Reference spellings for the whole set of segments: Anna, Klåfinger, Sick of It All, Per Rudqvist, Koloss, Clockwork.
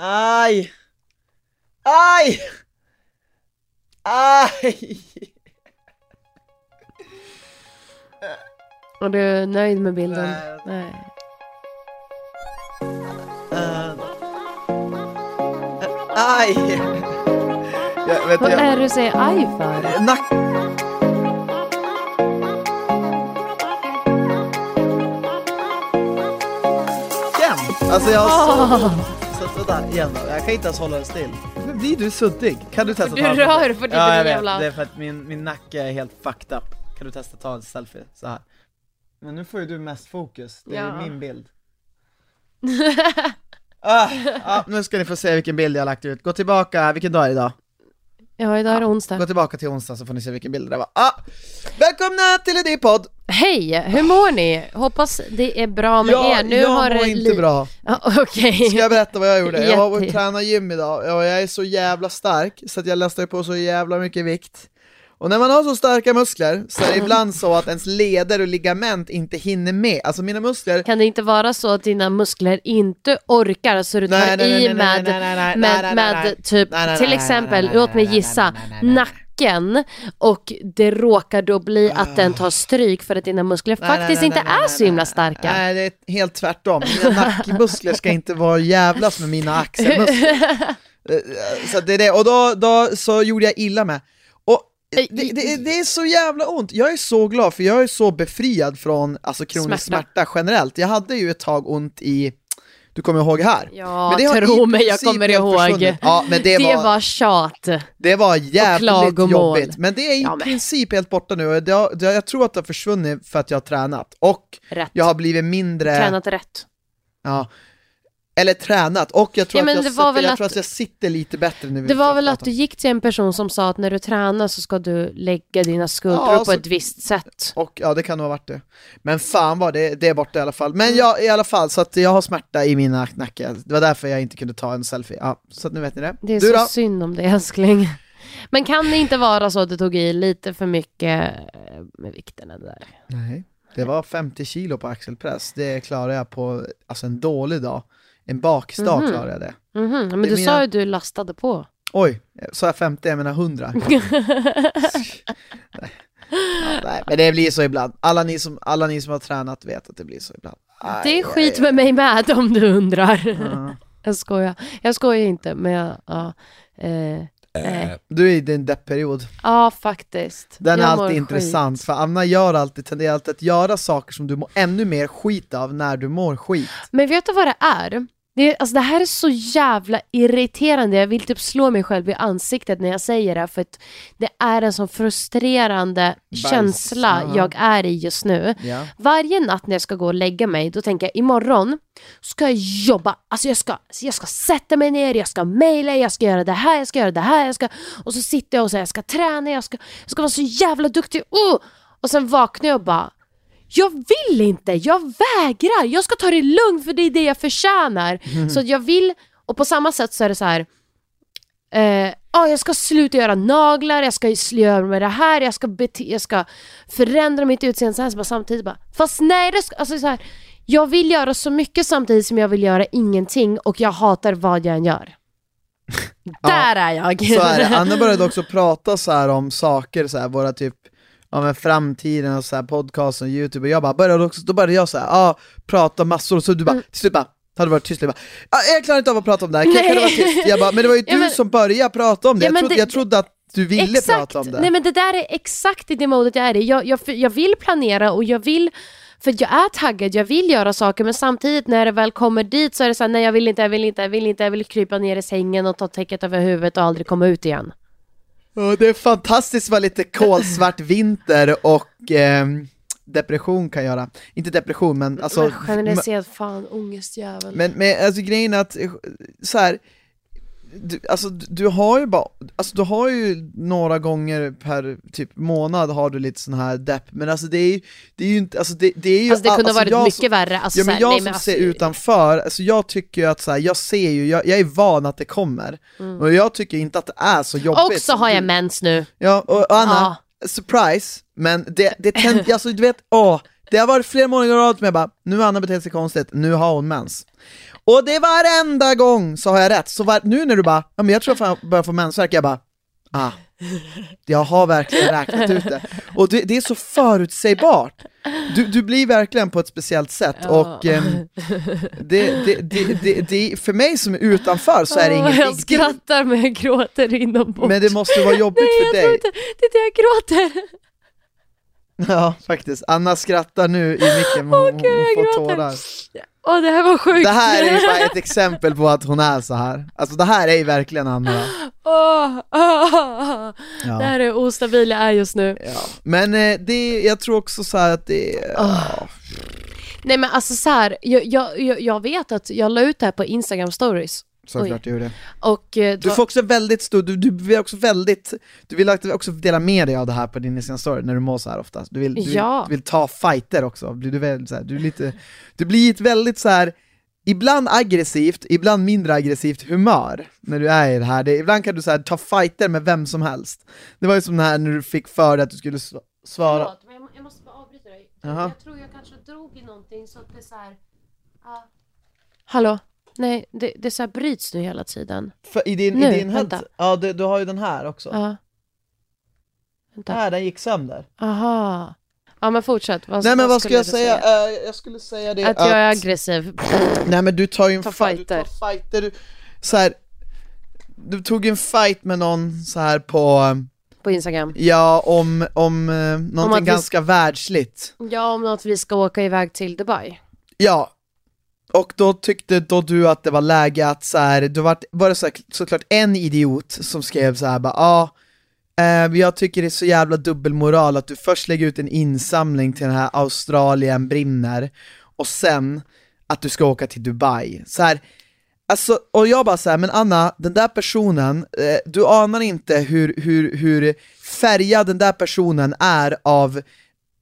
Ay. Ay. Ay. Är du nöjd med bilden? Nej. Aj. Jag vet inte. Vad är du säger aj för? Alltså jag har så där igen. Jag kan inte ens hålla den still. Men blir du suddig? Kan du testa ta en? Du rör för ditt jävla. Det är för att min nacke är helt fucked up. Kan du testa ta en selfie så här? Men nu får ju du mest fokus. Det är min bild. Nu ska ni få se vilken bild jag har lagt ut. Gå tillbaka. Vilken dag är det idag? Ja, idag är det onsdag. Gå tillbaka till onsdag så får ni se vilken bild det var. Välkomna till en ny podd. Hej, hur mår ni? Hoppas det är bra med er. Nu jag har mår inte bra. Okay. Ska jag berätta vad jag gjorde? Jag har varit träna gym idag och jag är så jävla stark så att jag lastar på så jävla mycket vikt. Och när man har så starka muskler så är det ibland så att ens leder och ligament inte hinner med. Alltså mina muskler... Kan det inte vara så att dina muskler inte orkar så du tar i med typ till exempel, låt mig gissa, nacken och det råkar då bli att den tar stryk för att dina muskler faktiskt inte är så himla starka. Nej, det är helt tvärtom. Mina nackmuskler ska inte vara jävlas med mina axelmuskler. Så det är det. Och då så gjorde jag illa med. Det är så jävla ont. Jag är så glad för jag är så befriad från alltså kronisk smärta generellt. Jag hade ju ett tag ont i, du kommer ihåg här. Ja, men det tro mig, jag kommer ihåg. Ja, men det var tjat. Det var jävligt jobbigt. Men det är i princip helt borta nu. Jag tror att det har försvunnit för att jag har tränat. Och jag har blivit mindre... Tränat rätt. Ja. Eller tränat. Och jag tror, att jag sitter lite bättre nu. Det var väl att du gick till en person som sa att när du tränar så ska du lägga dina skuldror på ett visst sätt. Och, det kan nog ha varit det. Men fan var det är borta i alla fall. Men jag, i alla fall, så att jag har smärta i mina nackar. Det var därför jag inte kunde ta en selfie. Ja, så att nu vet ni det. Det är så synd om det, älskling. Men kan det inte vara så att du tog i lite för mycket med vikten där? Nej, det var 50 kilo på axelpress. Det klarade jag på en dålig dag. En bakstad klarade jag det. Men du sa ju att du lastade på. Oj, sa jag 50, jag menar 100. Nej, men det blir så ibland. Alla ni som har tränat vet att det blir så ibland. Aj, det är skit med mig med om du undrar. Jag skojar inte, men du är i din deppperiod. Ja, faktiskt. Den är alltid intressant skit. För Anna tenderar alltid att göra saker som du mår ännu mer skit av när du mår skit. Men vet du vad det är? Det här är så jävla irriterande. Jag vill typ slå mig själv i ansiktet när jag säger det. För att det är en sån frustrerande känsla jag är i just nu. Ja. Varje natt när jag ska gå och lägga mig, då tänker jag imorgon ska jag jobba. Alltså jag ska sätta mig ner, jag ska mejla, jag ska göra det här, jag ska göra det här. Och så sitter jag och säger jag ska träna, jag ska vara så jävla duktig. Och sen vaknar jag och bara... Jag vill inte, jag vägrar. Jag ska ta det lugnt för det är det jag förtjänar. Så jag vill, och på samma sätt så är det så här jag ska sluta göra naglar, jag ska göra med det här, jag ska förändra mitt utseende så här, så bara samtidigt bara. Fast nej, så här, jag vill göra så mycket samtidigt som jag vill göra ingenting och jag hatar vad jag än gör. Där är jag. Så är det. Anna började också prata så här om saker så här, våra typ men framtiden och så här podcast och YouTube och jag bara började jag så här prata massor och så du bara till slut bara hade varit tyst bara jag klarar inte av att prata om det här. Kan det vara tyst? Jag bara men det var ju du som började prata om det. Jag trodde att du ville prata om det. Nej men det där är exakt i det modet jag är i. Jag vill planera och jag vill för jag är taggad, jag vill göra saker men samtidigt när det väl kommer dit så är det så här, nej jag vill inte, jag vill krypa ner i sängen och ta täcket över huvudet och aldrig komma ut igen. Det är fantastiskt vad lite kolsvart vinter och depression kan göra. Inte depression, men alltså... Generaliserad fan, ångestjävel. Men alltså grejen är att så här, du har ju några gånger per typ månad har du lite sån här depp, men alltså det är ju inte alltså det är ju alltså det kunde ha varit mycket värre alltså, ja, men jag som ser utanför alltså jag tycker ju att så här, jag ser ju jag är van att det kommer och jag tycker inte att det är så jobbigt. Och så har jag mens nu. Ja, och Anna surprise, men det tänkte alltså du vet det har varit flera månader i rad med bara nu har Anna beter sig konstigt, nu har hon mens. Och det var varenda gång så har jag rätt. Så nu när du bara, ja men jag tror jag börjar få mensvärk, jag bara, ah, jag har verkligen räknat ut det. Och det är så förutsägbart. Du blir verkligen på ett speciellt sätt. Ja. Och det för mig som är utanför så är det inget. Jag skrattar men jag gråter inombords. Men det måste vara jobbigt. Nej, för dig. Det är det jag gråter. Ja, faktiskt. Anna skrattar nu i micken. Hon får tårar. Åh, det här var sjukt. Det här är ju bara ett exempel på att hon är så här. Alltså det här är ju verkligen Anna. Ja. Det här är ostabil jag är just nu. Ja. Men jag tror också så här att det... Nej men alltså så här, jag vet att jag la ut det här på Instagram stories. Såklart du det. Och du får också väldigt stor, du vill också väldigt, du vill också dela med dig av det här på din Instagram story när du mår så här ofta. Du vill ta fighter också. Du blir ett väldigt så här ibland aggressivt, ibland mindre aggressivt humör när du är i det här. Ibland kan du så här ta fighter med vem som helst. Det var ju som det här när du fick för att du skulle svara. Ja, men jag måste bara avbryta dig. Uh-huh. Jag tror jag kanske drog i någonting så att det är så här Hallå. Nej, det så här bryts nu hela tiden. För i din hand. Ja, du har ju den här också. Ja. Vänta. Här, den gick sönder. Aha. Ja, men fortsätt. Nej, men vad ska jag säga? Jag skulle säga det att jag är aggressiv. Nej, men du tar ju en fighter. Du, så här, du tog en fight med någon så här på Instagram. Ja, om någonting om ganska världsligt. Ja, om något vi ska åka iväg till Dubai. Ja. Och då tyckte du att det var läge att så här, du var det så här, såklart en idiot som skrev så här bara, jag tycker det är så jävla dubbelmoral att du först lägger ut en insamling till den här Australien brinner och sen att du ska åka till Dubai. Så här, alltså, och jag bara så här, men Anna, den där personen, du anar inte hur färgad den där personen är av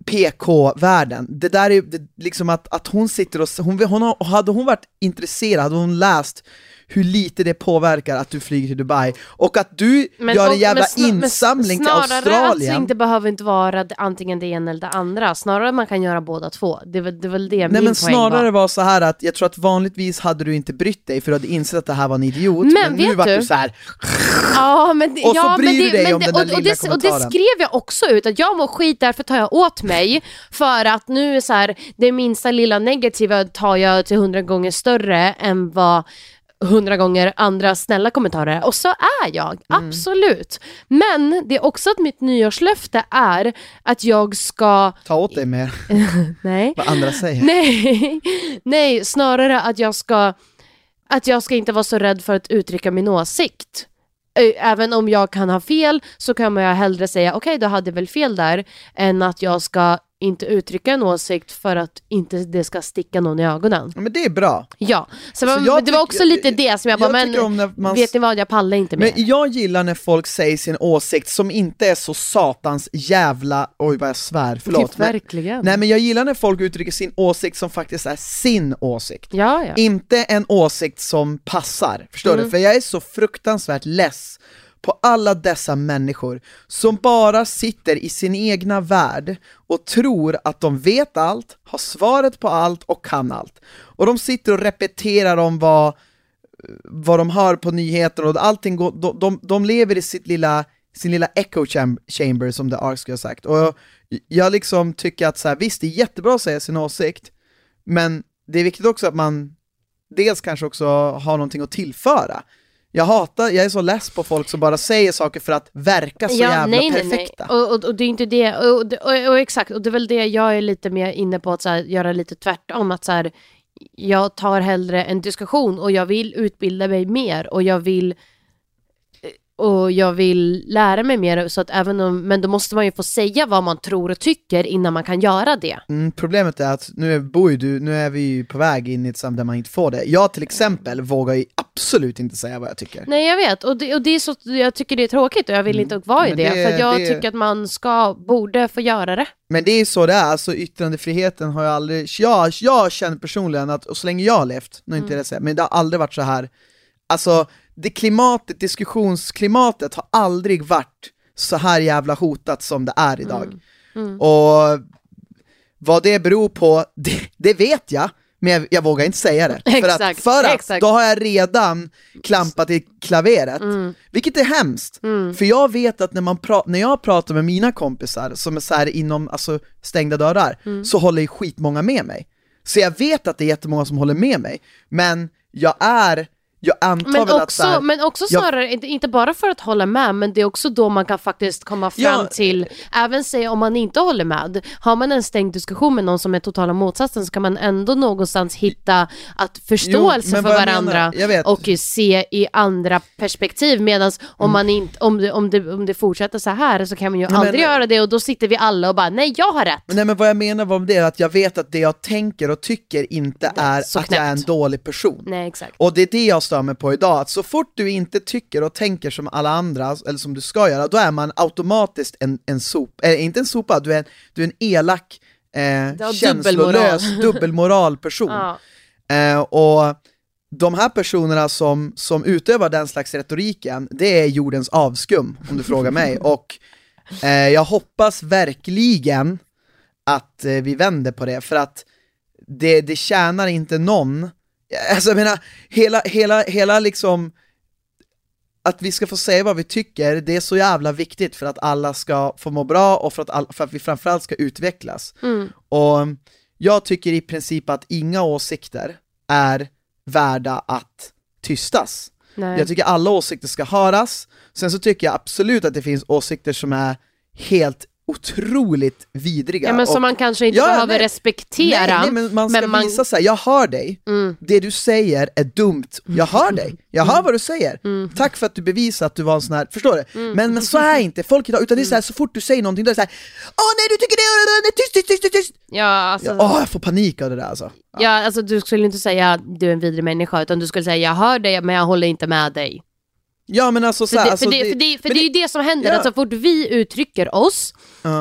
PK-världen. Det där är det, liksom att hon sitter och hade hon varit intresserad, hade hon läst hur lite det påverkar att du flyger till Dubai och att du gör en jävla insamling till Australien. Snarare att det behöver inte vara antingen det ena eller det andra. Snarare man kan göra båda två. Det var det min poäng. Nej, men snarare var så här att jag tror att vanligtvis hade du inte brytt dig för du hade insett att det här var en idiot. Men nu var du så här. Ja, men och så bryr du dig om den där lilla kommentaren. Och det skrev jag också ut att jag mår skit, därför tar jag åt mig för att nu är så här, det minsta lilla negativa tar jag till 100 gånger större än vad 100 gånger andra snälla kommentarer. Och så är jag, absolut. Men det är också att mitt nyårslöfte är att jag ska... Ta åt dig mer. Nej. Vad andra säger. Nej. Nej, snarare att jag ska inte vara så rädd för att uttrycka min åsikt. Även om jag kan ha fel så kan jag hellre säga okej, då hade jag väl fel där, än att jag ska inte uttrycka en åsikt för att inte det ska sticka någon i ögonen. Men det är bra. Ja, så det var också lite det som jag bara, vet ni vad, jag pallar inte med. Men jag gillar när folk säger sin åsikt som inte är så satans jävla, oj vad jag svär, förlåt. Typ verkligen. Nej, men jag gillar när folk uttrycker sin åsikt som faktiskt är sin åsikt. Ja, ja. Inte en åsikt som passar, förstår du? För jag är så fruktansvärt less på alla dessa människor som bara sitter i sin egna värld och tror att de vet allt, har svaret på allt och kan allt. Och de sitter och repeterar om vad de hör på nyheter och allting går, de lever i sin lilla echo chamber som The Ark skulle ha sagt. Och jag liksom tycker att så här, visst, det är jättebra att säga sin åsikt, men det är viktigt också att man dels kanske också har någonting att tillföra. Jag är så less på folk som bara säger saker för att verka så jävla perfekta. Nej. Och det är inte det, och exakt, och det är väl det jag är lite mer inne på, att så här, göra lite tvärtom, att så här, jag tar hellre en diskussion och jag vill utbilda mig mer och jag vill lära mig mer, så att men då måste man ju få säga vad man tror och tycker innan man kan göra det. Problemet är att nu är vi ju på väg in i ett samtal där man inte får det. Jag till exempel vågar ju absolut inte säga vad jag tycker. Nej, jag vet, och det är så, jag tycker det är tråkigt och jag vill inte vara i det, för jag tycker att man borde få göra det. Men det är så det är, alltså yttrandefriheten har jag aldrig, jag känner personligen att, och så länge jag har levt, nu inte det så, men det har aldrig varit så här, alltså det klimatet, diskussionsklimatet har aldrig varit så här jävla hotat som det är idag. Och vad det beror på, det vet jag, men jag vågar inte säga det. För att då har jag redan klampat i klaveret. Mm. Vilket är hemskt. Mm. För jag vet att när jag pratar med mina kompisar som är så här inom stängda dörrar, så håller skitmånga med mig. Så jag vet att det är jättemånga som håller med mig. Men jag antar men väl också, att så här, men också snarare, inte bara för att hålla med, men det är också då man kan faktiskt komma fram till, även säga om man inte håller med, har man en stängd diskussion med någon som är totala motsatsen, så kan man ändå någonstans hitta att förståelse för varandra och se i andra perspektiv, medan om man inte, om det fortsätter så här, så kan man ju aldrig göra det, och då sitter vi alla och bara, nej jag har rätt. Nej, men vad jag menar var det att jag vet att det jag tänker och tycker inte är att knäppt. Jag är en dålig person. Nej, exakt. Och det är det jag med på idag, att så fort du inte tycker och tänker som alla andra, eller som du ska göra, då är man automatiskt en sopa, inte en sopa, du är en elak, känslolös dubbelmoralperson. Och de här personerna som utövar den slags retoriken, det är jordens avskum, om du frågar mig. Och jag hoppas verkligen att vi vänder på det, för att det tjänar inte någon. Alltså jag menar, hela liksom att vi ska få säga vad vi tycker, det är så jävla viktigt för att alla ska få må bra och för att vi framförallt ska utvecklas. Och jag tycker i princip att inga åsikter är värda att tystas. Nej. Jag tycker alla åsikter ska höras. Sen så tycker jag absolut att det finns åsikter som är helt otroligt vidriga. Ja, men som man kanske inte behöver respektera. Nej, men man ska visa så här, jag hör dig. Det du säger är dumt. Jag hör dig. Jag hör vad du säger. Tack för att du bevisar att du var en sån här, förstår du? Men så är inte folk idag, utan det är så här, så fort du säger någonting, då är det så här, åh nej, du tycker det, nej, tyst. Ja, alltså, jag får panik av det där alltså. Ja, alltså du skulle inte säga du är en vidrig människa, utan du skulle säga jag hör dig, men jag håller inte med dig. Ja, men alltså så här, för det är ju det som händer, att så fort vi uttrycker oss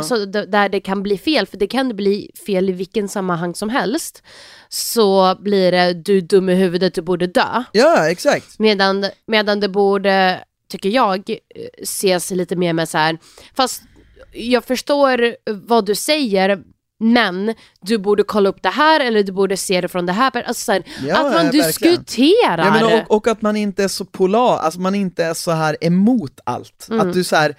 så där det kan bli fel, för det kan bli fel i vilken sammanhang som helst, så blir det du dum i huvudet, du borde dö. Ja, exakt. Medan det borde, tycker jag, ses lite mer med så här, fast jag förstår vad du säger, men du borde kolla upp det här, eller du borde se det från det här. Alltså så här, att man diskuterar. Ja, men och att man inte är så polar. Alltså man inte är så här emot allt. Att du så här,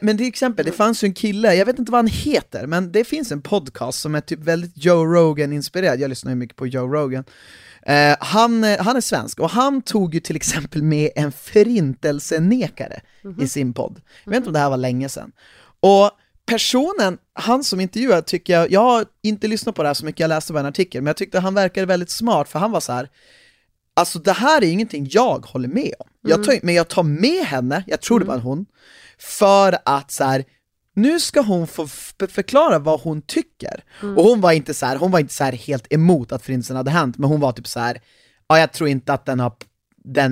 men till exempel, det fanns ju en kille, jag vet inte vad han heter, men det finns en podcast som är typ väldigt Joe Rogan-inspirerad. Jag lyssnar ju mycket på Joe Rogan. Han är svensk, och han tog ju till exempel med en förintelsenekare i sin podd. Jag vet inte om det här var länge sedan. Och personen, han som intervjuar, tycker jag har inte lyssnat på det här så mycket, jag läste bara en artikel, men jag tyckte han verkade väldigt smart, för han var så här, alltså det här är ingenting jag håller med om. Men jag tar med henne, jag tror det var hon, för att så här, nu ska hon få förklara vad hon tycker. Och hon var inte så här helt emot att förintelsen hade hänt, men hon var typ så här, ja jag tror inte att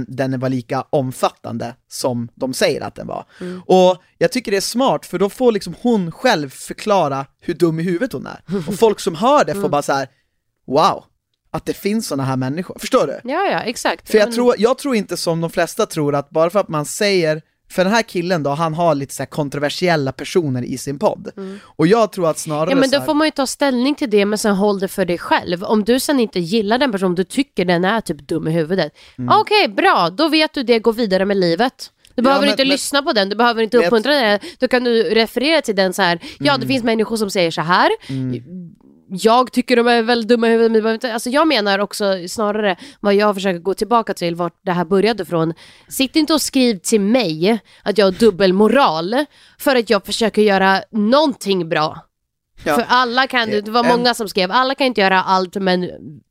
den var lika omfattande som de säger att den var. Och jag tycker det är smart, för då får liksom hon själv förklara hur dum i huvudet hon är. Och folk som hör det får bara så här, wow, att det finns såna här människor. Förstår du? Ja, exakt. För jag tror inte som de flesta tror, att bara för att man säger, för den här killen då, han har lite så här kontroversiella personer i sin podd. Och jag tror att snarare men då får man ju ta ställning till det, men sen håll det för dig själv. Om du sen inte gillar den personen, du tycker den är typ dum i huvudet. Okej, bra, då vet du det, gå vidare med livet. Du behöver inte lyssna på den, du behöver inte uppmuntra den. Då kan du referera till den så här, det finns människor som säger så här. Jag tycker de är väldigt dumma i huvudet. Alltså jag menar också snarare vad jag försöker gå tillbaka till, vart det här började från. Sitt inte och skriv till mig att jag har dubbelmoral för att jag försöker göra någonting bra. För alla kan, det var många som skrev, alla kan inte göra allt, men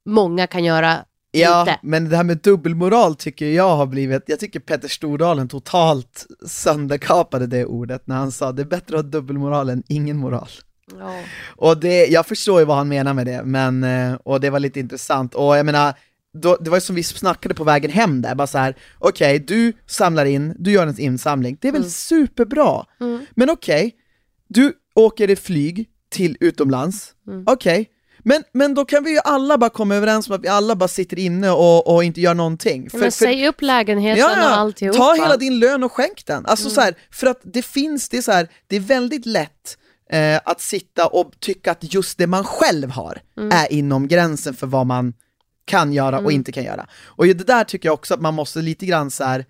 många kan göra lite. Men det här med dubbelmoral tycker jag har blivit, jag tycker Petter Stordalen totalt sönderkapade det ordet när han sa, det är bättre att ha dubbelmoral än ingen moral. Ja. Och jag förstår ju vad han menar med det, men, och det var lite intressant. Och jag menar, det var ju som vi snackade på vägen hem där, bara så här, okej, du samlar in, du gör en insamling, det är väl superbra. Men okej, du åker i flyg till utomlands. Okej, men då kan vi ju alla bara komma överens om att vi alla bara sitter inne och inte gör någonting. Men säg upp lägenheten och alltihop. Ta hela din lön och skänk den. Alltså så här, för att det finns, det är så här, det är väldigt lätt att sitta och tycka att just det man själv har är inom gränsen för vad man kan göra och inte kan göra. Och det där tycker jag också att man måste lite grann så här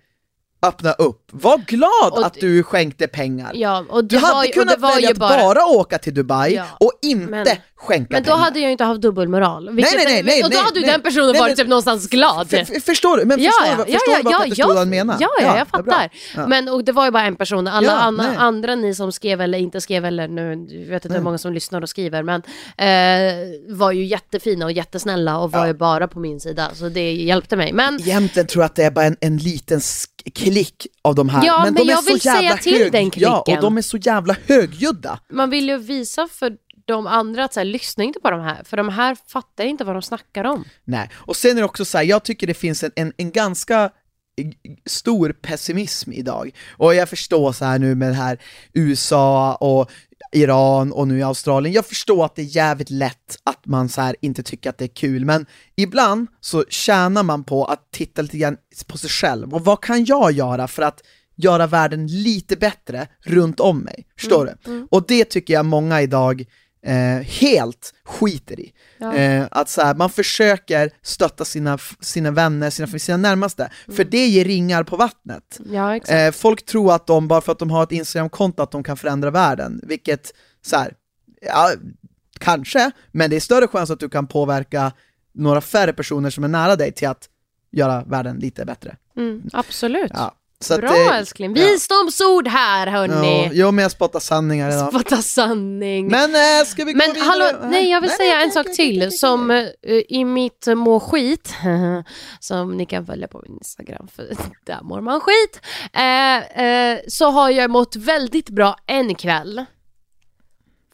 öppna upp. Var glad och, att du skänkte pengar. Ja, och du hade kunnat välja att bara åka till Dubai och inte skänka pengar. Men då hade jag inte haft dubbelmoral. Nej. Och då hade du den personen varit typ någonstans glad. Förstår du? Men förstår du vad jag menar? Ja, jag fattar. Ja. Men och det var ju bara en person. Alla andra ni som skrev eller inte skrev eller nu, jag vet inte hur många som lyssnar och skriver, men var ju jättefina och jättesnälla och var ju bara på min sida. Så det hjälpte mig. Men egentligen tror jag att det är bara en liten klick av de här, men de är så jävla högljudda. Ja, och de är så jävla högljudda. Man vill ju visa för de andra att så här, lyssna inte på de här, för de här fattar inte vad de snackar om. Nej, och sen är det också så här, jag tycker det finns en ganska stor pessimism idag. Och jag förstår så här nu med det här USA och Iran och nu i Australien. Jag förstår att det är jävligt lätt att man så här inte tycker att det är kul, men ibland så tjänar man på att titta lite grann på sig själv. Och vad kan jag göra för att göra världen lite bättre runt om mig? Förstår du? Och det tycker jag många idag helt skiter i. Att så här, man försöker stötta sina vänner, sina närmaste, för det ger ringar på vattnet. Ja, exakt. Folk tror att de, bara för att de har ett Instagram-konto, att de kan förändra världen, vilket så här, ja, kanske, men det är större chans att du kan påverka några färre personer som är nära dig till att göra världen lite bättre. Absolut. Ja. Så bra, att, älskling. Visdomsord här, hörni. Jo, men jag spottar sanningar idag. Spottar sanning. Men ska vi gå vidare? Hallå, nej, jag vill säga en sak till. Som i mitt må skit, som ni kan följa på min Instagram, för där mår man skit. Så har jag mått väldigt bra en kväll.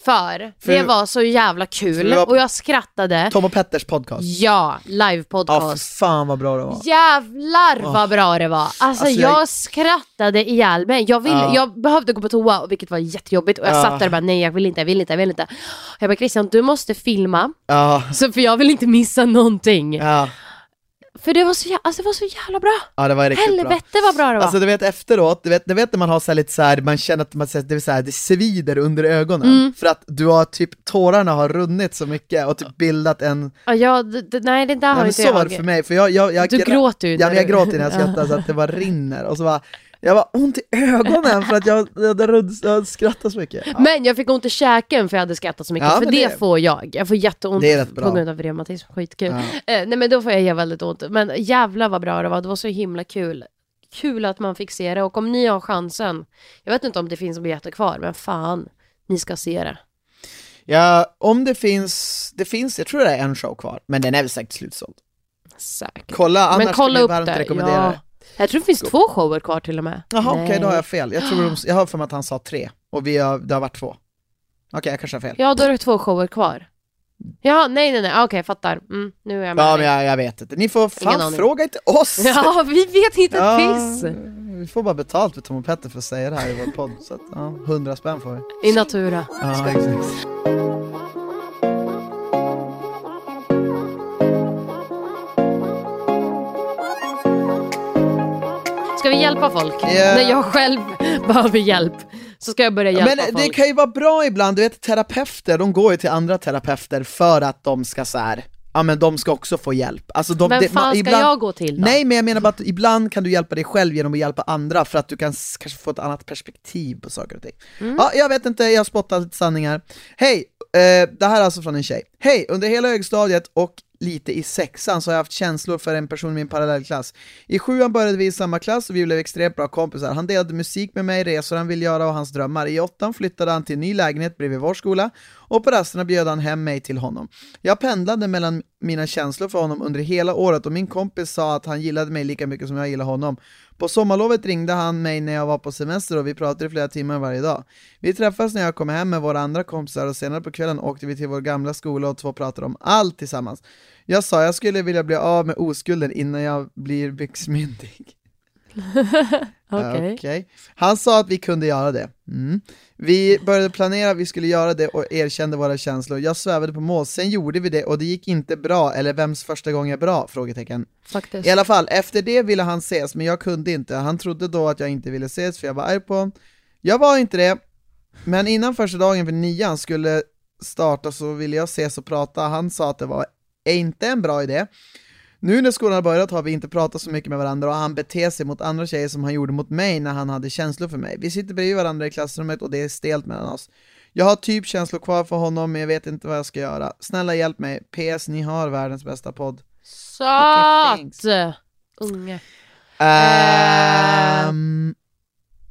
För det var så jävla kul och jag skrattade. Tom och Petters podcast. Ja, live podcast. Fan vad bra det var. Jävlar vad bra det var. Alltså jag skrattade ihjäl mig. Jag behövde gå på toa, vilket var jättejobbigt. Och jag satt där och bara nej, jag vill inte. Jag bara, Christian, du måste filma. Så för jag vill inte missa någonting. För det var så det var så jävla bra. Ja, det var riktigt bra. Helvete vad bra det var. Alltså du vet efteråt, du vet när man har så här lite så här, man känner att man så här, det vill säga det svider under ögonen för att du har typ tårarna har runnit så mycket och typ bildat en. Nej, det där har inte jag. Så var det för mig, för jag du gråter ju. Jag gråter när jag skrattar så att det var rinner och så var jag var ont i ögonen för att jag skrattade så mycket. Ja. Men jag fick ont i käken för jag hade skrattat så mycket. För det får jag. Jag får jätteont på grund av reumatism. Skitkul. Ja. Nej, men då får jag väldigt ont. Men jävla vad bra det var. Det var så himla kul. Kul att man fick se det. Och om ni har chansen. Jag vet inte om det finns biljetter kvar. Men fan, ni ska se det. Ja, om det finns. Jag tror det är en show kvar. Men den är väl säkert slutsåld. Säkert. Kolla, annars men kolla upp varmt det. Rekommendera det. Jag tror det finns 2 shower kvar till och med. Jaha, okej, då har jag fel. Jag hör för mig att han sa 3 och det har varit 2. Okej, jag kanske har fel. Ja, då är det 2 shower kvar. Ja, nej. Okej, jag fattar. Nu är jag med. Ja, men jag vet inte. Ni får fan fråga inte oss. Ja, vi vet inte ett piss. Vi får bara betalt för Tom och Petter för att säga det här i vår podd. Så att, 100 spänn får vi. I natura. Ja, exakt. Ska vi hjälpa folk? När jag själv behöver hjälp så ska jag börja hjälpa folk. Men det kan ju vara bra ibland, du vet, terapeuter, de går ju till andra terapeuter för att de ska så här, ja men de ska också få hjälp. Alltså de, ibland, jag gå till då? Nej, men jag menar bara att ibland kan du hjälpa dig själv genom att hjälpa andra för att du kan kanske få ett annat perspektiv på saker och ting. Ja, jag vet inte, jag spottar lite sanningar. Hej, det här är alltså från en tjej. Hej, under hela högstadiet och lite i 6:an så har jag haft känslor för en person i min parallellklass. I 7:an började vi i samma klass och vi blev extremt bra kompisar. Han delade musik med mig, resor han ville göra och hans drömmar. I 8:an flyttade han till en ny lägenhet bredvid vår skola och på rasterna bjöd han hem mig till honom. Jag pendlade mellan mina känslor för honom under hela året och min kompis sa att han gillade mig lika mycket som jag gillade honom. På sommarlovet ringde han mig när jag var på semester och vi pratade i flera timmar varje dag. Vi träffades när jag kom hem med våra andra kompisar och senare på kvällen åkte vi till vår gamla skola och 2 pratade om allt tillsammans. Jag sa jag skulle vilja bli av med oskulden innan jag blir byxmyndig. Okej. Han sa att vi kunde göra det. Vi började planera att vi skulle göra det och erkände våra känslor. Jag svävade på mål, sen gjorde vi det och det gick inte bra. Eller vems första gång är bra? Frågetecken. Faktiskt. I alla fall, efter det ville han ses, men jag kunde inte. Han trodde då att jag inte ville ses för jag var arg på honom. Jag var inte det. Men innan första dagen för 9 skulle starta så ville jag ses och prata. Han sa att det var inte en bra idé. Nu när skolan har börjat har vi inte pratat så mycket med varandra och han beter sig mot andra tjejer som han gjorde mot mig när han hade känslor för mig. Vi sitter bredvid varandra i klassrummet och det är stelt mellan oss. Jag har typ känslor kvar för honom men jag vet inte vad jag ska göra. Snälla hjälp mig. PS, ni har världens bästa podd. Satt! Unge.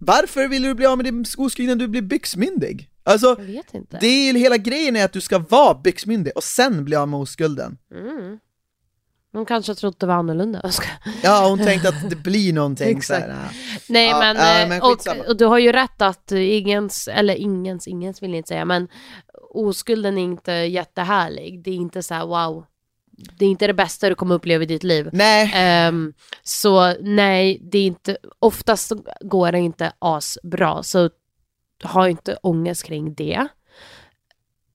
Varför vill du bli av med din skoskrig när du blir byxmyndig? Alltså, jag vet inte. Det är ju hela grejen är att du ska vara byxmyndig och sen bli av med oskulden. Mm. Hon kanske trodde det var annorlunda. Ja, hon tänkte att det blir någonting. Så här. Nej, ja, men och du har ju rätt att ingens vill inte säga, men oskulden är inte jättehärlig. Det är inte så här, wow. Det är inte det bästa du kommer uppleva i ditt liv. Nej. Så nej, det är inte, oftast går det inte asbra. Så ha inte ångest kring det.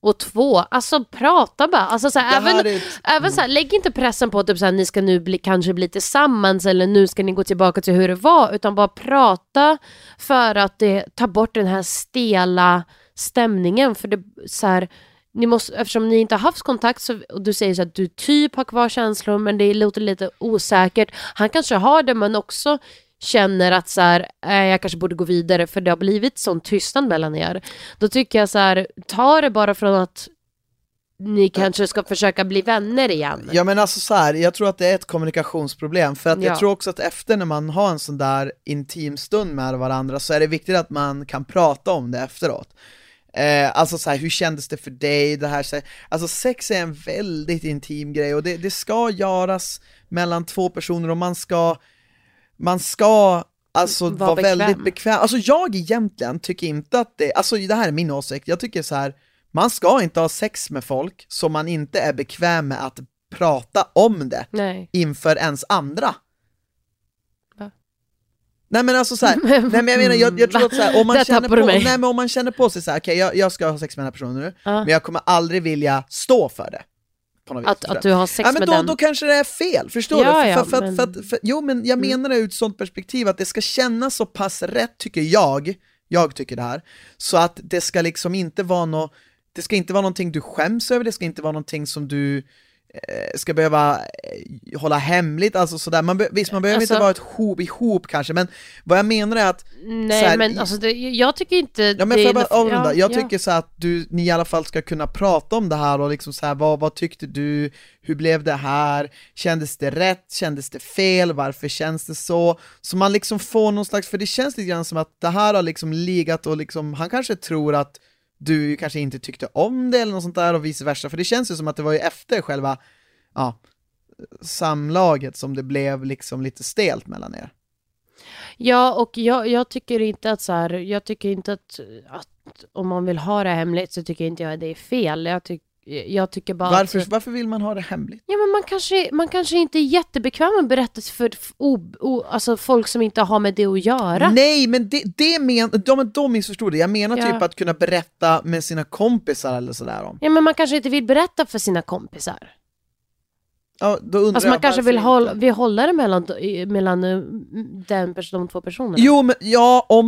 Och 2, alltså prata bara. Alltså så här, även så här, lägg inte pressen på typ så här, ni ska nu kanske bli tillsammans eller nu ska ni gå tillbaka till hur det var, utan bara prata för att ta bort den här stela stämningen, för det så här, ni måste, eftersom ni inte har haft kontakt så, och du säger så att du typ har kvar känslor men det låter lite osäkert. Han kanske har det men också känner att så här, jag kanske borde gå vidare för det har blivit sån tystnad mellan er. Då tycker jag så här, ta det bara från att ni kanske ska försöka bli vänner igen. Ja men alltså så här, jag tror att det är ett kommunikationsproblem för att jag tror också att efter när man har en sån där intim stund med varandra så är det viktigt att man kan prata om det efteråt. Alltså så här, hur kändes det för dig det här, så här, alltså sex är en väldigt intim grej och det ska göras mellan två personer och man ska alltså vara väldigt bekväm. Alltså jag egentligen tycker inte att det, alltså det här är min åsikt, jag tycker så här, man ska inte ha sex med folk som man inte är bekväm med att prata om det. Nej. Inför ens andra. Nej men alltså såhär, jag tror att såhär, om man känner på sig såhär, okej, jag ska ha sex med den här personen nu, men jag kommer aldrig vilja stå för det. På något vis, att du har sex med den. Då kanske det är fel, förstår du? Men jag menar det ur ett sånt perspektiv att det ska kännas så pass rätt, tycker jag. Jag tycker det här. Så att det ska liksom inte vara det ska inte vara någonting du skäms över, det ska inte vara någonting som du ska behöva hålla hemligt, alltså sådär, man behöver alltså, inte vara ett ihop kanske, men vad jag menar är att nej såhär, men alltså jag tycker inte jag tycker så att ni i alla fall ska kunna prata om det här och liksom såhär, vad tyckte du, hur blev det här, kändes det rätt, kändes det fel, varför känns det så man liksom får någon slags, för det känns lite grann som att det här har liksom legat och liksom, han kanske tror att du kanske inte tyckte om det eller något sånt där och vice versa, för det känns ju som att det var ju efter själva samlaget som det blev liksom lite stelt mellan er. Ja, och jag tycker inte att så här, jag tycker inte att om man vill ha det hemligt så tycker inte jag att det är fel. Jag tycker bara varför vill man ha det hemligt? Ja, men man kanske inte är jättebekväm med berättelser för folk som inte har med det att göra. Nej, men de missförstod det. Jag menar typ att kunna berätta med sina kompisar eller sådär om. Ja, men man kanske inte vill berätta för sina kompisar. Ja, då undrar alltså man kanske vill hålla det mellan de två personerna. Jo, men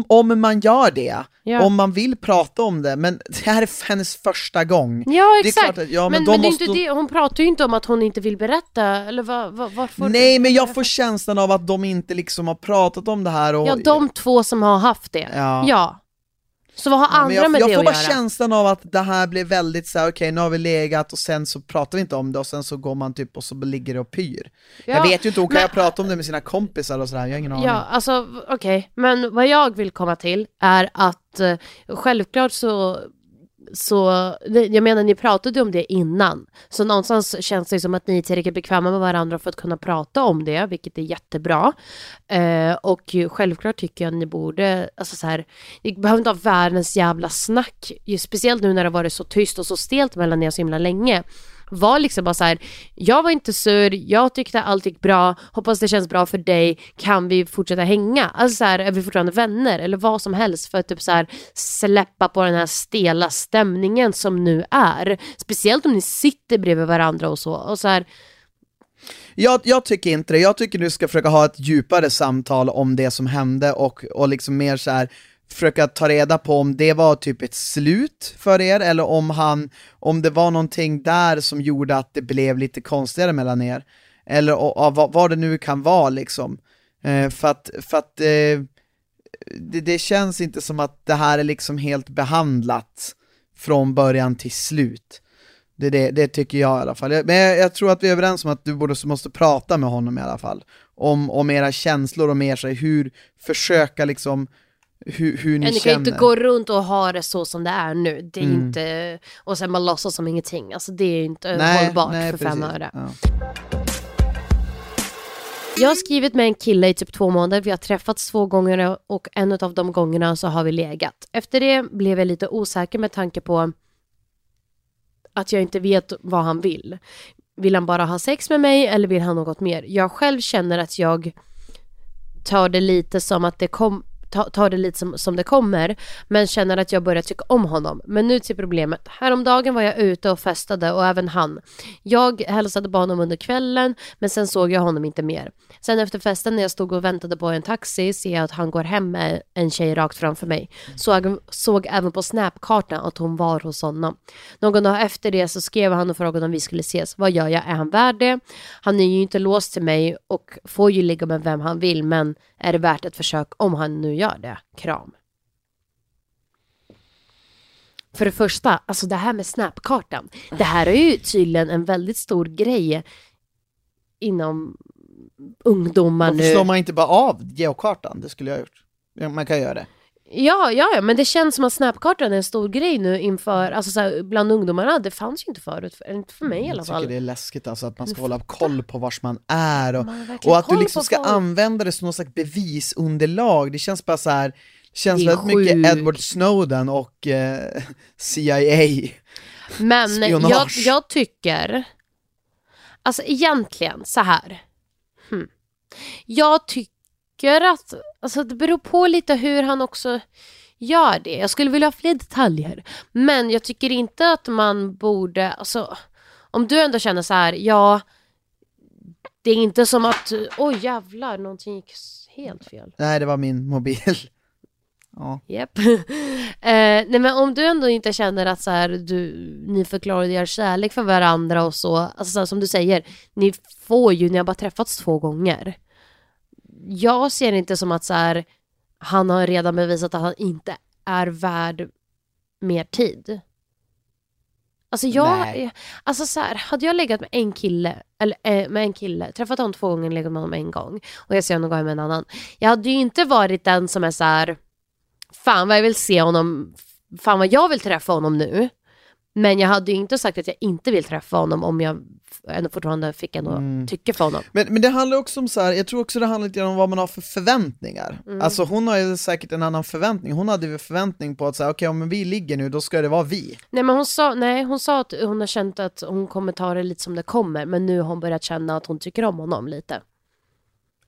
om man gör det. Ja. Om man vill prata om det. Men det här är hennes första gång. Ja, exakt. Det är att, men det är inte det. Hon pratar ju inte om att hon inte vill berätta. Eller varför? Nej, men jag får känslan av att de inte liksom har pratat om det här. Och, ja, de 2 som har haft det. Ja. Så vad har andra med det att göra? Jag får bara känslan av att det här blir väldigt så här, okej, nu har vi legat och sen så pratar vi inte om det och sen så går man typ och så ligger det och pyr. Ja, jag vet ju inte, kan jag prata om det med sina kompisar och sådär, jag har ingen aning. Ja, alltså okej. Men vad jag vill komma till är att självklart så jag menar, ni pratade om det innan. Så någonstans känns det som att ni är tillräckligt bekväma med varandra för att kunna prata om det, vilket är jättebra. Och självklart tycker jag att ni borde, alltså så här, ni behöver inte ha världens jävla snack. Speciellt nu när det varit så tyst och så stelt mellan er så himla länge. Var liksom bara så här, jag var inte sur, jag tyckte allt gick bra, hoppas det känns bra för dig, kan vi fortsätta hänga, alltså så här, är vi fortfarande vänner eller vad som helst, för att typ så här, släppa på den här stela stämningen som nu är, speciellt om ni sitter bredvid varandra och så här. Jag tycker inte det, jag tycker du ska försöka ha ett djupare samtal om det som hände och liksom mer så här, försöka ta reda på om det var typ ett slut för er, eller om det var någonting där som gjorde att det blev lite konstigare mellan er, eller vad det nu kan vara liksom. För att det känns inte som att det här är liksom helt behandlat från början till slut. Det tycker jag i alla fall. Men jag tror att vi är överens om att du måste prata med honom i alla fall. Om era känslor och mer sig. Hur försöka liksom hur ni känner. Ni kan inte gå runt och ha det så som det är nu. Det är inte, och sen man låtsas som ingenting. Alltså det är inte hållbart för 5 öre. Ja. Jag har skrivit med en kille i typ 2 månader. Vi har träffats 2 gånger och en av de gångerna så har vi legat. Efter det blev jag lite osäker med tanke på att jag inte vet vad han vill. Vill han bara ha sex med mig eller vill han något mer? Jag själv känner att jag tar det lite som att det tar det lite som det kommer, men känner att jag börjar tycka om honom. Men nu till problemet. Häromdagen var jag ute och festade och även han. Jag hälsade på honom under kvällen, men sen såg jag honom inte mer. Sen efter festen när jag stod och väntade på en taxi ser jag att han går hem med en tjej rakt framför mig. Så jag såg även på snapkartan att hon var hos honom. Någon dag efter det så skrev han och frågade om vi skulle ses. Vad gör jag? Är han värd det? Han är ju inte låst till mig och får ju ligga med vem han vill, men är det värt ett försök om han nu gör det? Kram. För det första, alltså det här med snapkartan. Det här är ju tydligen en väldigt stor grej inom ungdomar nu. Slår man inte bara av geokartan? Det skulle jag ha gjort. Man kan göra det. Ja, men det känns som att snapkartan är en stor grej nu inför, alltså så här, bland ungdomarna. Det fanns ju inte förut, inte för mig i alla fall. Jag tycker det är läskigt alltså, att man ska hålla koll på vars man är och att du liksom ska använda det som något slags bevisunderlag. Det känns bara så här, känns väldigt mycket Edward Snowden och CIA. Men jag tycker, alltså egentligen så här. Jag tycker att, alltså det beror på lite hur han också gör det. Jag skulle vilja ha fler detaljer. Men jag tycker inte att man borde, alltså om du ändå känner så här, ja, det är inte som att oj jävlar, någonting gick helt fel. Nej, det var min mobil. Ja. Yep. Nej, men om du ändå inte känner att så här, ni förklarar er kärlek för varandra och så, alltså så här, som du säger, ni får ju, ni har bara träffats 2 gånger. Jag ser inte som att så här, han har redan bevisat att han inte är värd mer tid. Alltså jag, alltså så här, hade jag legat med en kille, eller med en kille, träffat honom 2 gånger, legat med honom 1 gång och jag ser honom gå med en annan. Jag hade ju inte varit den som är så här, fan vad jag vill se honom, fan vad jag vill träffa honom nu. Men jag hade ju inte sagt att jag inte vill träffa honom om jag ändå fortfarande fick tycka för honom. Men det handlar också om så här, jag tror också det handlar lite om vad man har för förväntningar. Alltså hon har ju säkert en annan förväntning. Hon hade ju förväntning på att säga, okej, om vi ligger nu, då ska det vara vi. Nej, men hon sa att hon har känt att hon kommer ta det lite som det kommer. Men nu har hon börjat känna att hon tycker om honom lite.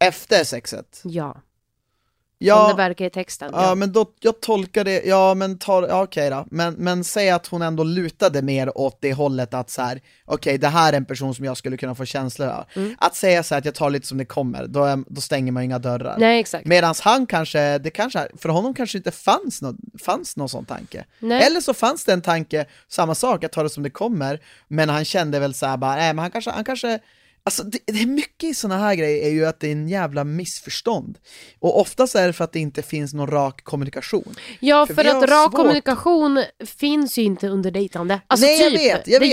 Efter sexet? Ja. Ja, som det verkar i texten. Ja, men då, jag tolkar det. Ja, men okej då. Men säg att hon ändå lutade mer åt det hållet att så här, okej, det här är en person som jag skulle kunna få känslor av. Att säga så här, att jag tar lite som det kommer, då stänger man inga dörrar. Nej, exakt. Medans han kanske, för honom kanske inte fanns någon sån tanke. Nej. Eller så fanns det en tanke, samma sak, att ta det som det kommer, men han kände väl så här bara, men han kanske alltså det är mycket i såna här grejer är ju att det är en jävla missförstånd. Och oftast är det för att det inte finns någon rak kommunikation. Ja, för att rak kommunikation finns ju inte under dejtande. Alltså nej, typ, jag vet.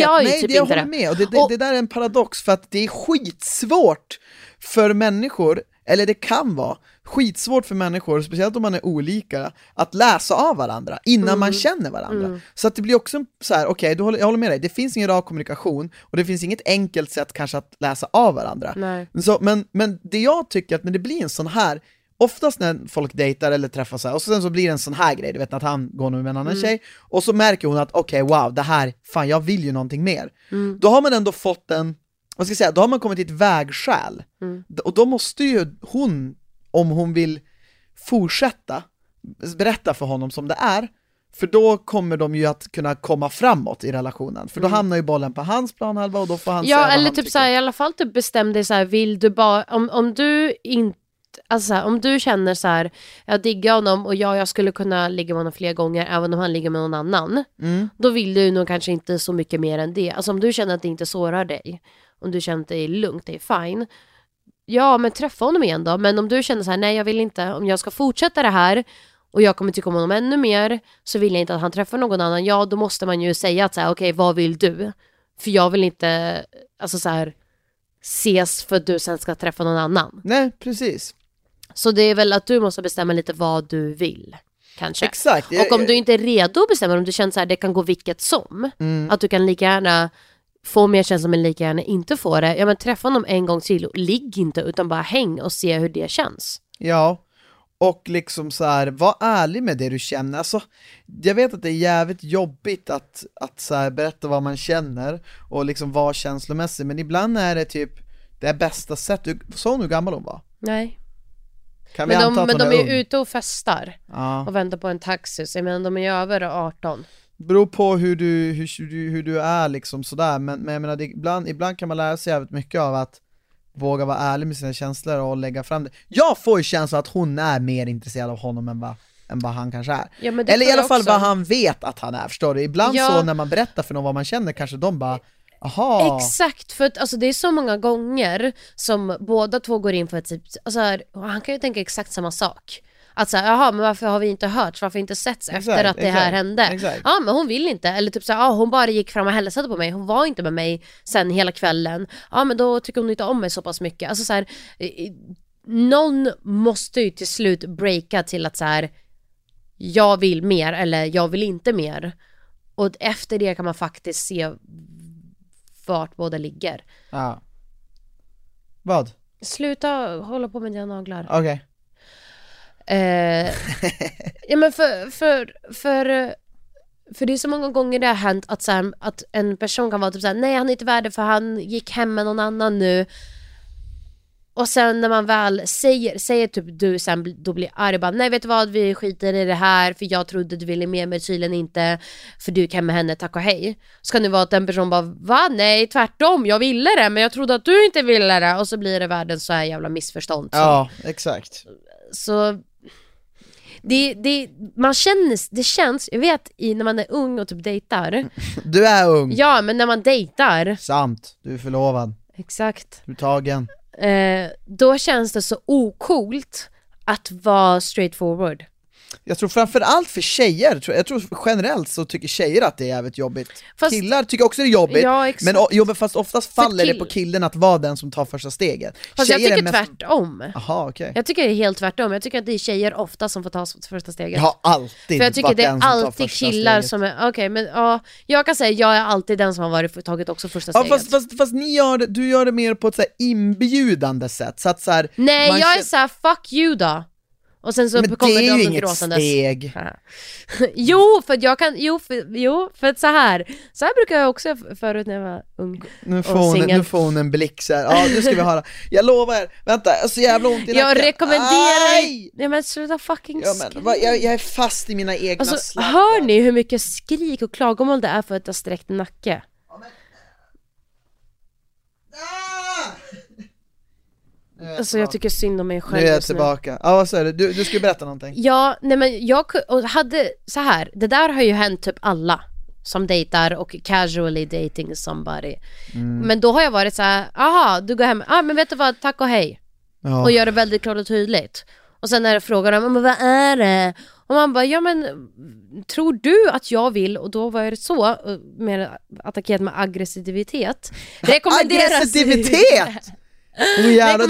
Jag håller med. Det där är en paradox för att det är skitsvårt för människor, eller det kan vara skitsvårt för människor, speciellt om man är olika, att läsa av varandra innan man känner varandra. Så att det blir också så här, okej, jag håller med dig, det finns ingen rak kommunikation och det finns inget enkelt sätt kanske att läsa av varandra. Så, men det jag tycker att när det blir en sån här, oftast när folk dejtar eller träffar så här, och sen så blir det en sån här grej, du vet att han går nu med en annan tjej och så märker hon att okej, wow, det här, fan jag vill ju någonting mer. Då har man ändå fått en, vad ska jag säga, då har man kommit till ett vägskäl. Och då måste ju hon, om hon vill fortsätta, berätta för honom som det är. För då kommer de ju att kunna komma framåt i relationen. För då hamnar ju bollen på hans planhalva och då får han säga vad han tycker. Ja, eller typ så här, i alla fall typ bestäm dig så här, vill du bara, om du inte att alltså här, om du känner så här, jag diggar honom och jag skulle kunna ligga med honom fler gånger även om han ligger med någon annan, då vill du nog kanske inte så mycket mer än det. Alltså om du känner att det inte sårar dig, om du känner att det är lugnt, det är fine. Ja, men träffa honom igen då. Men om du känner så här, nej jag vill inte, om jag ska fortsätta det här och jag kommer tycka om honom ännu mer, så vill jag inte att han träffar någon annan. Ja, då måste man ju säga att så här, okej, vad vill du? För jag vill inte, alltså så här, ses för att du sen ska träffa någon annan. Nej, precis. Så det är väl att du måste bestämma lite vad du vill, kanske. Exakt. Och om du inte är redo att bestämma, om du känner så här, det kan gå vilket som. Att du kan lika gärna få mer känns som en lika gärna inte får det. Ja, men träffa honom en gång till och ligg inte, utan bara häng och se hur det känns. Ja. Och liksom så här, var ärlig med det du känner. Alltså, jag vet att det är jävligt jobbigt att så här berätta vad man känner och liksom vara känslomässig. Men ibland är det typ det bästa sättet. Så hon hur gammal hon var? Nej. Kan men vi anta att de är ute och festar och väntar på en taxi. Så jag menar, de är över 18. Beror på hur du är liksom sådär. Men jag menar, det, ibland kan man lära sig jävligt mycket av att våga vara ärlig med sina känslor och lägga fram det. Jag får ju känslan att hon är mer intresserad av honom än vad han kanske är. Ja, eller i alla fall också vad han vet att han är, förstår du? Ibland så när man berättar för någon vad man känner, kanske de bara, aha. Exakt, för att, alltså, det är så många gånger som båda två går in för att typ, alltså, han kan ju tänka exakt samma sak. Att så här, jaha, men varför har vi inte hörts? Varför inte setts efter att det här hände? Exakt. Ja, men hon vill inte. Eller typ så här, ja, hon bara gick fram och hälsade på mig. Hon var inte med mig sen hela kvällen. Ja, men då tycker hon inte om mig så pass mycket. Alltså så här, någon måste ju till slut breaka till att så här, jag vill mer eller jag vill inte mer. Och efter det kan man faktiskt se vart båda ligger. Ja. Vad? Sluta hålla på med dina naglar. Okej. Ja, men för det är så många gånger det har hänt att, så här, att en person kan vara typ så här, nej han är inte värd det för han gick hem med någon annan nu. Och sen när man väl säger typ du, sen då blir arg, bara, nej vet du vad, vi skiter i det här för jag trodde du ville med mig, tydligen inte, för du kan med henne, tack och hej. Ska nu vara att en person bara, va? Nej, tvärtom, jag ville det men jag trodde att du inte ville det, och så blir det världens så här jävla missförstånd. Ja, exakt. Så det känns, jag vet, när man är ung och typ dejtar. Du är ung. Ja, men när man dejtar. Sant, du är förlovad. Exakt. Du är tagen. Då känns det så ocoolt att vara straightforward. Jag tror framförallt för tjejer, jag tror generellt så tycker tjejer att det är jävligt jobbigt. Fast, killar tycker också det är jobbigt, ja, men fast oftast faller det på killen att vara den som tar första steget. Fast tjejer, jag tycker tvärtom. Aha, okay. Jag tycker det är helt tvärtom. Jag tycker att det är tjejer ofta som får ta första steget. Jag har alltid, för jag tycker det är alltid killar steget. Som är okej, men ja, jag kan säga jag är alltid den som har varit tagit också första steget. Ja, fast du gör det mer på ett så här inbjudande sätt, så att så här, nej, jag är så här, fuck you då. Och sen så men kommer det är ju inget gråtandes steg. För att så här brukar jag också förut när jag var ung. Nu får hon en blick så här. Ja, nu ska vi höra. Jag lovar er. Vänta, alltså jävla ont i nacken. Jag rekommenderar. Nej, ja, men sluta fucking skrik. Ja, men jag är fast i mina egna sladdar. Hör ni hur mycket skrik och klagomål det är för att jag sträckt nacke? Ja, men alltså jag tycker synd om mig själv. Nu är jag tillbaka. Ja, vad säger du? Du skulle berätta någonting. Ja, nej men jag hade så här, det där har ju hänt typ alla som dejtar och casually dating somebody. Men då har jag varit så här, aha, du går hem. Ja, men vet du vad, tack och hej. Ja. Och gör det väldigt klart och tydligt. Och sen när jag frågar dem, men vad är det? Och man bara, ja men tror du att jag vill? Och då var det så mer attackerat med aggressivitet. Aggressivitet? Oh, jävlar,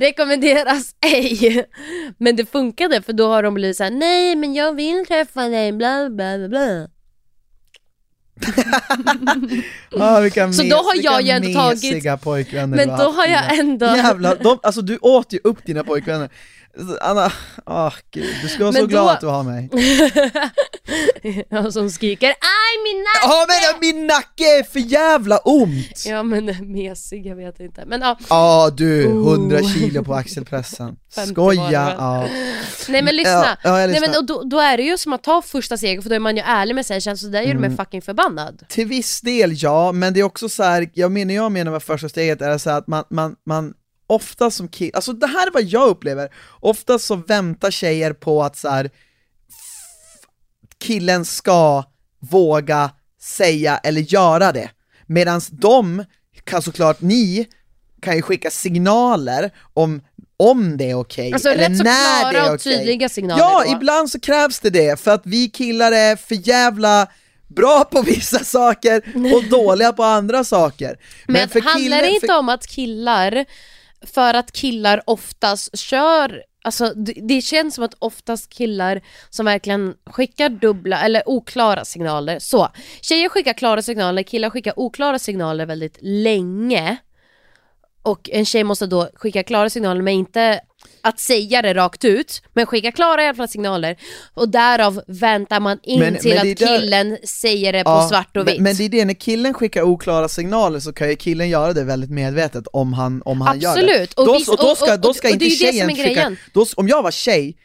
rekommenderas ej. Men det funkade, för då har de blivit så här, nej men jag vill träffa dig, bla bla bla. Så då har jag ändå tagit. Men då har jag ändå jävlar, alltså du åt ju upp dina pojkvänner, Anna. Gud, du ska vara så glad att du har mig. Jag som skriker, aj min nacke. Ja, men min nacke är för jävla ont. Ja, men mesig, jag vet inte. Men ja. Ja, du 100 kilo på axelpressen. Skoja. Ja. Nej men lyssna. Ja, nej men då är det ju som att ta första seger, för då är man ju ärlig med sig, känns så där, gör du mig fucking förbannad. Till viss del ja, men det är också så här, jag menar vad första steget är så här, att man ofta som killar, alltså det här är vad jag upplever, ofta så väntar tjejer på att så här, killen ska våga säga eller göra det. Medan de kan såklart, ni kan ju skicka signaler om det är okej. Alltså eller rätt när så klara det är och tydliga signaler. Ja, då. Ibland så krävs det det. För att vi killar är för jävla bra på vissa saker och dåliga på andra saker. Men för handlar killar, det inte om att killar, för att killar oftast kör... Alltså det känns som att oftast killar som verkligen skickar dubbla eller oklara signaler, så tjejer skickar klara signaler, killar skickar oklara signaler väldigt länge, och en tjej måste då skicka klara signaler men inte att säga det rakt ut, men skicka klara i alla fall signaler, och därav väntar man in till att killen där, säger det på svart och vitt. Men det är det, när killen skickar oklara signaler så kan ju killen göra det väldigt medvetet om han gör det. Absolut. Då ska inte tjejen skicka, om jag var tjej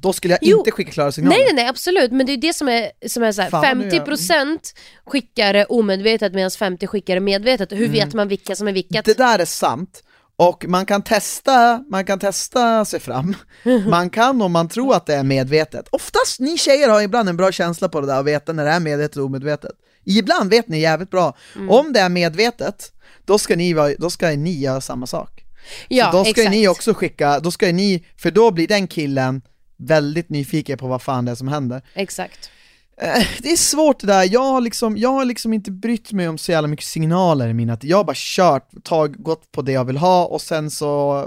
då skulle jag inte skicka klara signaler. Nej, absolut, men det är det som är så här, fan, 50% skickar det omedvetet medan 50% skickar det medvetet. Hur vet man vilka som är vilket? Det där är sant. Och man kan testa sig fram. Man kan, om man tror att det är medvetet. Oftast ni tjejer har ibland en bra känsla på det där och vet när det är medvetet och omedvetet. Ibland vet ni jävligt bra. Om det är medvetet, då ska ni göra samma sak. Ja, så då ska ni också skicka, för då blir den killen väldigt nyfiken på vad fan det är som händer. Exakt. Det är svårt det där. Jag har liksom inte brytt mig om så jävla mycket signaler i mina. Jag har bara gått på det jag vill ha, och sen så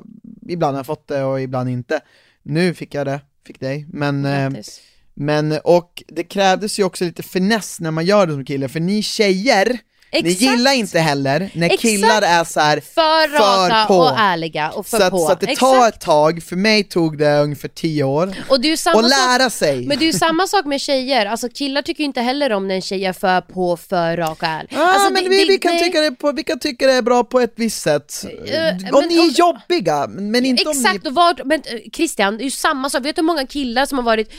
ibland har jag fått det och ibland inte. Nu fick jag det, fick dig. Men och det krävdes ju också lite finess när man gör det som kille, för ni tjejer, exakt, ni gillar inte heller när killar är så här för raka på och ärliga och för så på. Så att det tar ett tag. För mig tog det ungefär 10 år. Och det är ju samma och lära sig. Men det är ju samma sak med tjejer. Alltså killar tycker inte heller om när en tjej är för på, för raka ärlig. Ja, alltså, men vi kan tycka det är bra på ett visst sätt. Om ni är jobbiga, men inte exakt, om ni... Men Christian, det är ju samma sak. Vet du hur många killar som har varit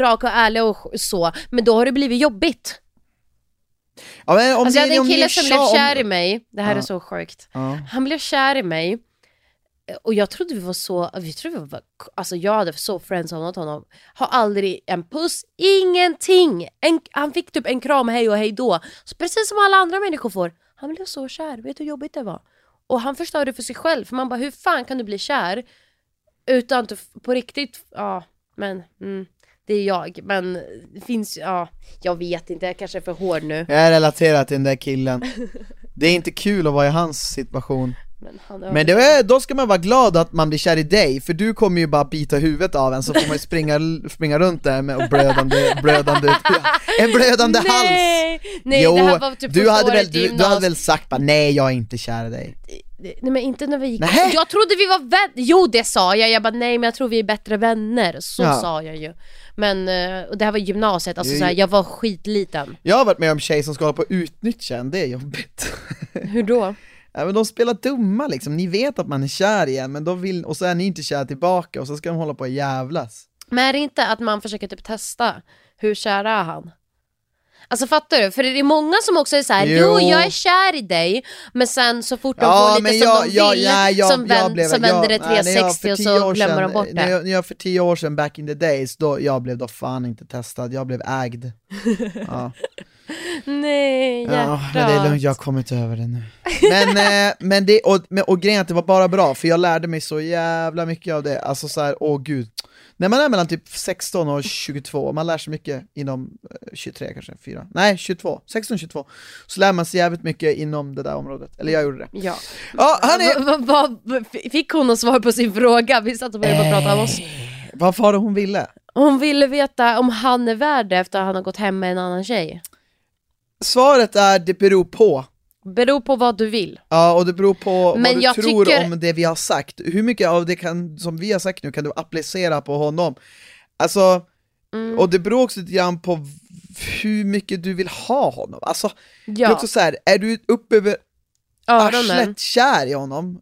raka och ärliga och så, men då har det blivit jobbigt. Ja, men om alltså, jag hade en kille som blev kär i mig. Det här är så sjukt. Han blev kär i mig, och jag trodde vi var så, alltså jag hade så friendzonat honom. Har aldrig en puss, ingenting. Han fick typ en kram, hej och hej då. Så precis som alla andra människor får. Han blev så kär, vet du hur jobbigt det var? Och han förstörde för sig själv. För man bara, hur fan kan du bli kär utan på riktigt? Ja, men det är jag, men det finns, jag vet inte, jag kanske är för hård nu. Jag är relaterad till den där killen. Det är inte kul att vara i hans situation. Men då ska man vara glad att man blir kär i dig, för du kommer ju bara bita huvudet av en, så får man ju springa runt där med en blödande hals. Nej, jo, det här var typ du hade väl sagt bara, nej, jag är inte kär i dig. Nej, men inte när vi gick. Nej. Jag trodde vi var vänner. Jo, det sa jag. Jag bara, nej, men jag tror vi är bättre vänner. Så sa jag ju. Men och det här var gymnasiet. Alltså så här, jag var skitliten. Jag har varit med om tjej som ska hålla på att utnyttja en. Det är jobbigt. Hur då? Ja, men de spelar dumma liksom. Ni vet att man är kär igen, men och så är ni inte kär tillbaka, och så ska de hålla på att jävlas. Men är det inte att man försöker typ testa, hur kär är han? Alltså fattar du? För det är många som också är så här, jo, jag är kär i dig, men sen så fort de får lite som de vill, som vänder det 360 och så glömmer de bort det. När jag för 10 år sedan, back in the days, då jag blev då fan inte testad, jag blev ägd. Ja. Nej, men det är lugnt, jag har kommit över det nu. Men det, och grejen att det var bara bra, för jag lärde mig så jävla mycket av det. Alltså så här, åh gud. När man är mellan typ 16 och 22, man lär sig mycket inom 23 kanske, 4. Nej, 22. 16-22. Så lär man sig jävligt mycket inom det där området. Eller jag gjorde det. Ja. Fick hon att svara på sin fråga? Vi satt och började prata om oss. Vad var det hon ville? Hon ville veta om han är värd efter att han har gått hem med en annan tjej. Svaret är, det beror på. Beror på vad du vill. Ja, och det beror på vad du tror om det vi har sagt. Hur mycket av det som vi har sagt nu kan du applicera på honom? Alltså, och det beror också lite grann på hur mycket du vill ha honom. Alltså, det är också så här, är du uppe över arslet kär i honom.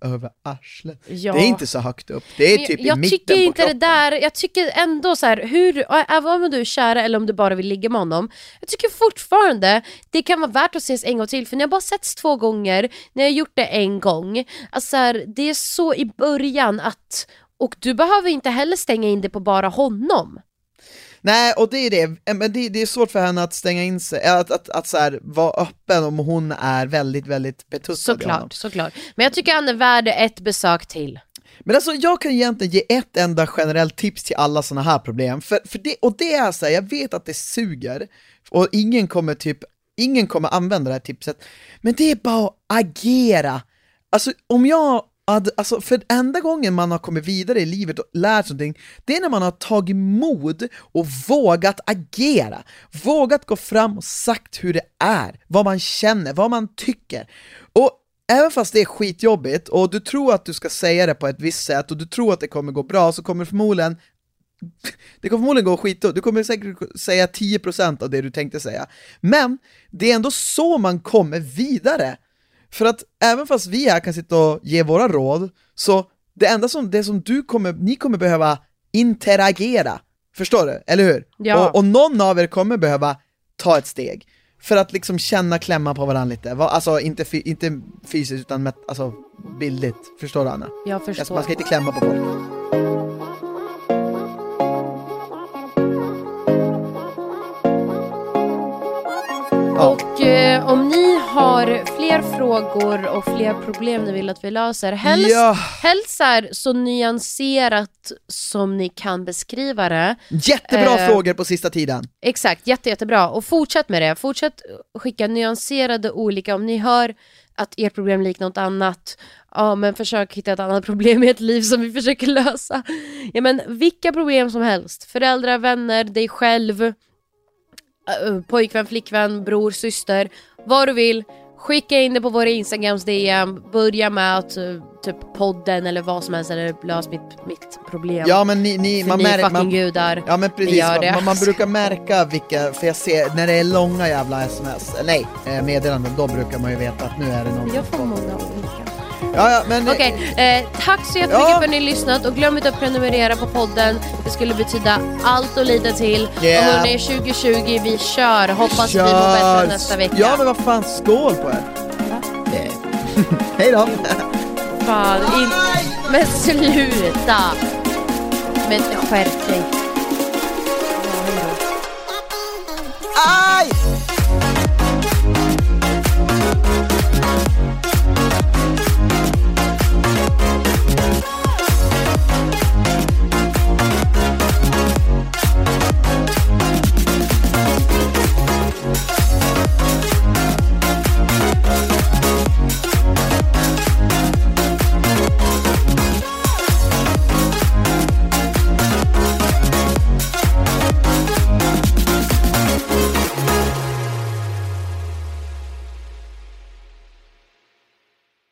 Över arslet. Ja. Det är inte så högt upp. Det är typ jag i mitten tycker inte på kroppen. Det där, jag tycker ändå så här, hur, även om du är kära eller om du bara vill ligga med honom. Jag tycker fortfarande det kan vara värt att ses en gång till. För när jag bara setts 2 gånger, när jag gjort det en gång. Alltså här, det är så i början att... Och du behöver inte heller stänga in det på bara honom. Nej, och det är det. Men det är svårt för henne att stänga in sig. Att så här, vara öppen om hon är väldigt, väldigt betuttad. Såklart. Men jag tycker han är värd ett besök till. Men alltså, jag kan egentligen ge ett enda generellt tips till alla såna här problem. För det, och det är så här, jag vet att det suger. Och ingen kommer använda det här tipset. Men det är bara att agera. Alltså, Alltså för enda gången man har kommit vidare i livet och lärt sig någonting, det är när man har tagit mod och vågat agera, vågat gå fram och sagt hur det är, vad man känner, vad man tycker. Och även fast det är skitjobbigt och du tror att du ska säga det på ett visst sätt och du tror att det kommer gå bra, så kommer det kommer förmodligen gå skit. Du kommer säkert säga 10% av det du tänkte säga, men det är ändå så man kommer vidare. För att även fast vi här kan sitta och ge våra råd, så ni kommer behöva interagera. Förstår du? Eller hur? Ja. Och någon av er kommer behöva ta ett steg. För att liksom klämma på varandra lite. Alltså inte fysiskt utan alltså bildligt. Förstår du, Anna? Jag förstår. Alltså, man ska inte klämma på folk. Och om ni har fler frågor och fler problem ni vill att vi löser, helst är så nyanserat som ni kan beskriva det. Jättebra frågor på sista tiden. Exakt, jättebra. Och fortsätt med det. Fortsätt skicka nyanserade olika. Om ni hör att ert problem liknar något annat, ja, men försök hitta ett annat problem i ett liv som vi försöker lösa. Ja, men vilka problem som helst. Föräldrar, vänner, dig själv, pojkvän, flickvän, bror, syster, vad du vill. Skicka in det på våra Instagrams DM. Börja med att typ podden eller vad som helst, eller lös mitt problem. Ja, men ni gudar. Ja, men precis, man brukar märka vilka, för jag ser när det är långa jävla sms, nej, meddelanden, då brukar man ju veta att nu är det någon. Jag får många olika. Ja, men... Okej, tack så jättemycket för att ni lyssnat. Och glöm inte att prenumerera på podden. Det skulle betyda allt och lite till. Och hörni, 2020, vi kör. Hoppas vi mår bättre nästa vecka. Ja, men vad fan, skål på er. Hej då. Men sluta. Men skärp dig.